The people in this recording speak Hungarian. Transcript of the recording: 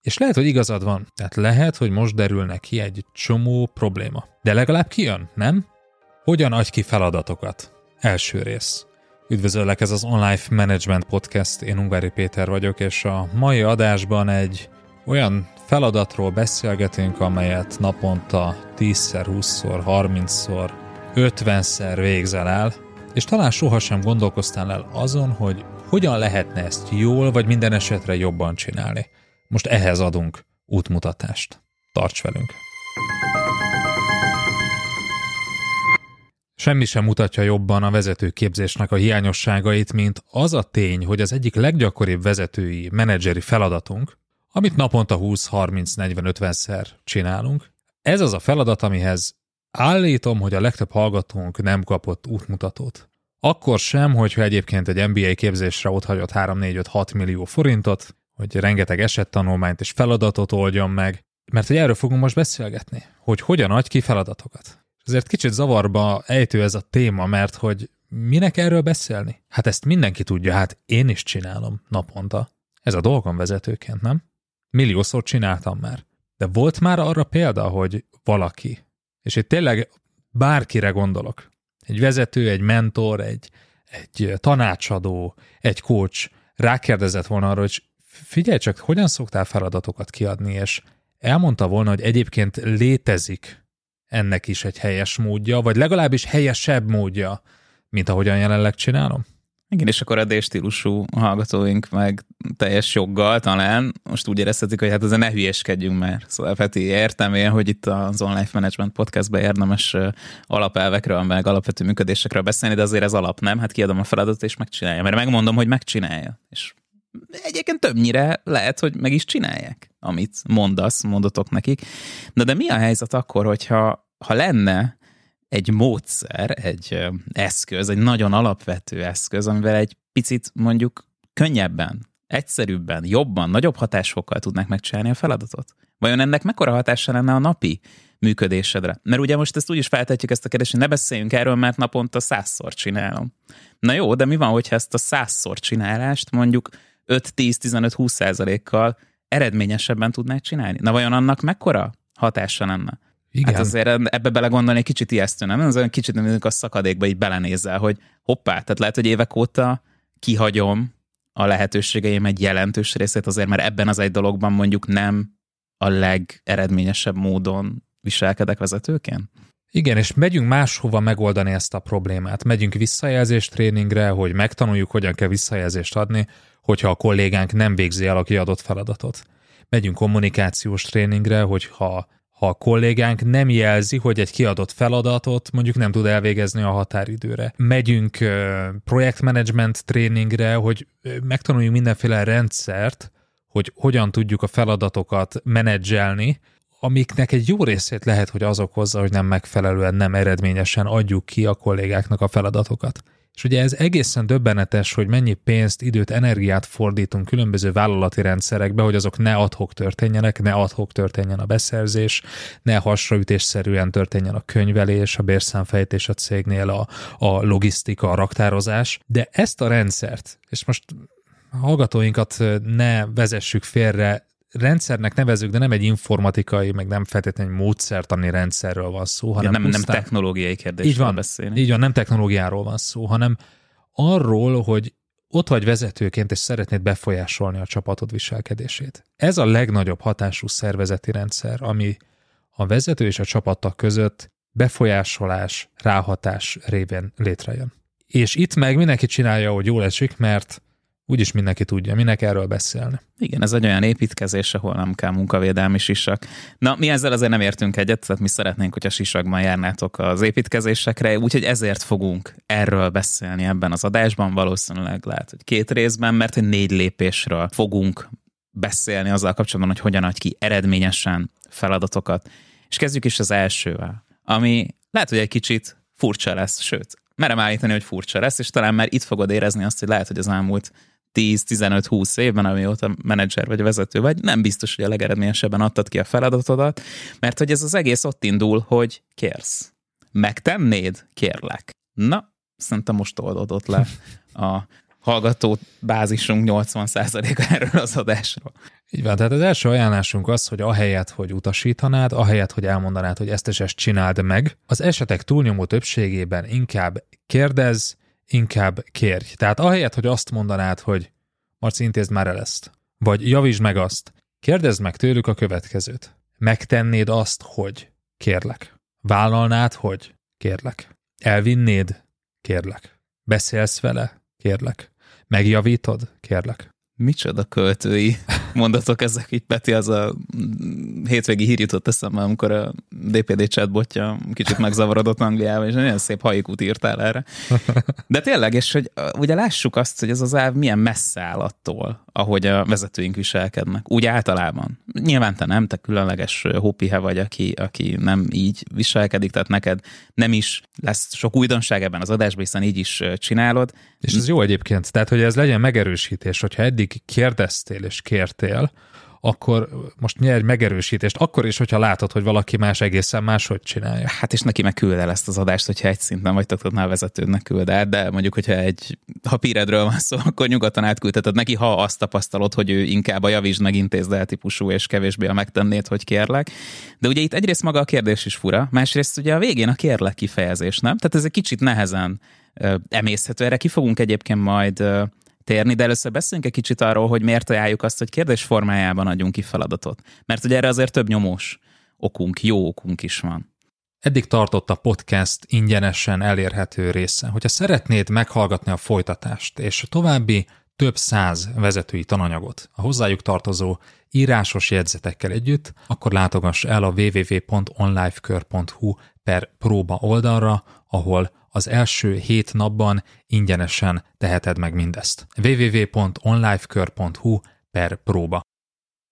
És lehet, hogy igazad van. Tehát lehet, hogy most derül neki egy csomó probléma. De legalább kijön, nem? Hogyan adj ki feladatokat? Első rész. Üdvözöllek, ez az Onlife Management Podcast. Én Ungvári Péter vagyok, és a mai adásban egy olyan feladatról beszélgetünk, amelyet naponta 10-szer, 20-szor, 30-szor, 50-szer végzel el, és talán sohasem gondolkoztál el azon, hogy hogyan lehetne ezt jól, vagy minden esetre jobban csinálni. Most ehhez adunk útmutatást. Tarts velünk! Semmi sem mutatja jobban a vezetőképzésnek a hiányosságait, mint az a tény, hogy az egyik leggyakoribb vezetői, menedzseri feladatunk, amit naponta 20-30-40-50-szer csinálunk. Ez az a feladat, amihez állítom, hogy a legtöbb hallgatónk nem kapott útmutatót. Akkor sem, hogyha egyébként egy MBA képzésre otthagyott 3-4-5-6 millió forintot, hogy rengeteg esettanulmányt és feladatot oldjon meg, mert hogy erről fogunk most beszélgetni, hogy hogyan adj ki feladatokat. Ezért kicsit zavarba ejtő ez a téma, mert hogy minek erről beszélni? Hát ezt mindenki tudja, hát én is csinálom naponta. Ez a dolgom vezetőként, nem? Milliószor csináltam már. De volt már arra példa, hogy valaki, és itt tényleg bárkire gondolok, egy vezető, egy mentor, egy tanácsadó, egy coach rákérdezett volna arra, hogy figyelj csak, hogyan szoktál feladatokat kiadni, és elmondta volna, hogy egyébként létezik ennek is egy helyes módja, vagy legalábbis helyesebb módja, mint ahogyan jelenleg csinálom. Igen, és akkor a D-stílusú hallgatóink meg teljes joggal talán most úgy érezhetik, hogy hát ezzel ne hülyeskedjünk már. Szóval Peti, értem én, hogy itt az Onlife Management Podcastben érdemes alapelvekről, meg alapvető működésekről beszélni, de azért ez alap, nem? Hát kiadom a feladatot és megcsinálja, mert megmondom, hogy megcsinálja. És egyébként többnyire lehet, hogy meg is csinálják, amit mondotok nekik. Na de mi a helyzet akkor, hogyha lenne egy módszer, egy eszköz, egy nagyon alapvető eszköz, amivel egy picit mondjuk könnyebben, egyszerűbben, jobban, nagyobb hatásfokkal tudnák megcsinálni a feladatot? Vajon ennek mekkora hatása lenne a napi működésedre? Mert ugye most ezt úgy is feltetjük ezt a kérdést, hogy ne beszéljünk erről, mert naponta 100-szor csinálom. Na jó, de mi van, hogyha ezt a 100-szor csinálást mondjuk 5-10-15-20%-kal eredményesebben tudnák csinálni? Na vajon annak mekkora hatása lenne? Igen. Hát azért ebbe belegondolni egy kicsit ijesztő, nem? Az olyan kicsit, amikor a szakadékba így belenézel, hogy hoppá, tehát lehet, hogy évek óta kihagyom a lehetőségeim egy jelentős részét azért, mert ebben az egy dologban mondjuk nem a legeredményesebb módon viselkedek vezetőként. Igen, és megyünk máshova megoldani ezt a problémát. Megyünk visszajelzés tréningre, hogy megtanuljuk, hogyan kell visszajelzést adni, hogyha a kollégánk nem végzi el a kiadott feladatot. Megyünk kommunikációs tréningre, hogyha a kollégánk nem jelzi, hogy egy kiadott feladatot mondjuk nem tud elvégezni a határidőre. Megyünk projektmenedzsment tréningre, hogy megtanuljuk mindenféle rendszert, hogy hogyan tudjuk a feladatokat menedzselni, amiknek egy jó részét lehet, hogy az okozza, hogy nem megfelelően, nem eredményesen adjuk ki a kollégáknak a feladatokat. És ugye ez egészen döbbenetes, hogy mennyi pénzt, időt, energiát fordítunk különböző vállalati rendszerekbe, hogy azok ne adhok történjenek, ne adhok történjen a beszerzés, ne hasraütésszerűen történjen a könyvelés, a bérszámfejtés a cégnél, a logisztika, a raktározás. De ezt a rendszert, és most a hallgatóinkat ne vezessük félre, rendszernek nevezzük, de nem egy informatikai, meg nem feltétlenül egy módszertani rendszerről van szó, hanem ja, nem technológiai kérdésről beszélni. Így van, nem technológiáról van szó, hanem arról, hogy ott vagy vezetőként, és szeretnéd befolyásolni a csapatod viselkedését. Ez a legnagyobb hatású szervezeti rendszer, ami a vezető és a csapattak között befolyásolás, ráhatás révén létrejön. És itt meg mindenki csinálja, hogy jól esik, mert úgyis mindenki tudja, minek erről beszélni. Igen, ez egy olyan építkezés, ahol nem kell munkavédelmi sisak. Na, mi ezzel azért nem értünk egyet, tehát mi szeretnénk, hogy a sisakban járnátok az építkezésekre, úgyhogy ezért fogunk erről beszélni ebben az adásban, valószínűleg lehet, hogy 2 részben, mert hogy 4 lépésről fogunk beszélni azzal kapcsolatban, hogy hogyan adj ki eredményesen feladatokat. És kezdjük is az elsővel, ami lehet, hogy egy kicsit furcsa lesz, sőt, merem állítani, hogy furcsa lesz, és talán már itt fogod érezni azt, hogy lehet, hogy az elmúlt 10-15-20 évben, amióta menedzser vagy vezető vagy, nem biztos, hogy a legeredményesebben adtad ki a feladatodat, mert hogy ez az egész ott indul, hogy kérsz. Megtennéd? Kérlek. Na, szerintem most oldódott le a hallgató bázisunk 80%-a erről az adásról. Így van, tehát az első ajánlásunk az, hogy ahelyett, hogy utasítanád, ahelyett, hogy elmondanád, hogy ezt és ezt csináld meg, az esetek túlnyomó többségében inkább kérdezz, inkább kérj. Tehát ahelyett, hogy azt mondanád, hogy Marci, intézd már el ezt, vagy javítsd meg azt, kérdezd meg tőlük a következőt. Megtennéd azt, hogy kérlek. Vállalnád, hogy kérlek. Elvinnéd, kérlek. Beszélsz vele, kérlek. Megjavítod, kérlek. Micsoda költői mondatok ezek, így Peti, az a hétvégi hír jutott eszembe, amikor a DPD chatbotja kicsit megzavarodott Angliában, és nagyon szép haikút írtál erre. De tényleg, és hogy ugye lássuk azt, hogy ez az áv milyen messze áll attól, ahogy a vezetőink viselkednek. Úgy általában. Nyilván te nem, te különleges hópihe vagy, aki nem így viselkedik, tehát neked nem is lesz sok újdonság ebben az adásban, hiszen így is csinálod. És ez jó egyébként, tehát hogy ez legyen megerősítés, hogyha eddig kérdeztél és kértél, akkor most nyerj megerősítést, akkor is, hogyha látod, hogy valaki más egészen máshogy csinálja. Hát és neki meg küld el ezt az adást, hogyha egy szinten vagytok, tudnál vezetődnek küld el, de mondjuk, hogyha ha píredről van szó, akkor nyugodtan átküldheted neki, ha azt tapasztalod, hogy ő inkább a javítsd meg, intézd el típusú, és kevésbé a megtennéd, hogy kérlek. De ugye itt egyrészt maga a kérdés is fura, másrészt ugye a végén a kérlek kifejezés, nem? Tehát ez egy kicsit nehezen emészhető. Erre ki fogunk egyébként majd térni, de először beszéljünk egy kicsit arról, hogy miért ajánljuk azt, hogy kérdés formájában adjunk ki feladatot. Mert ugye erre azért több nyomós okunk, jó okunk is van. Eddig tartott a podcast ingyenesen elérhető része. Hogyha szeretnéd meghallgatni a folytatást és további több 100 vezetői tananyagot a hozzájuk tartozó írásos jegyzetekkel együtt, akkor látogass el a www.onlifekör.hu/próba oldalra, ahol az első 7 napban ingyenesen teheted meg mindezt. www.onlifekör.hu/próba.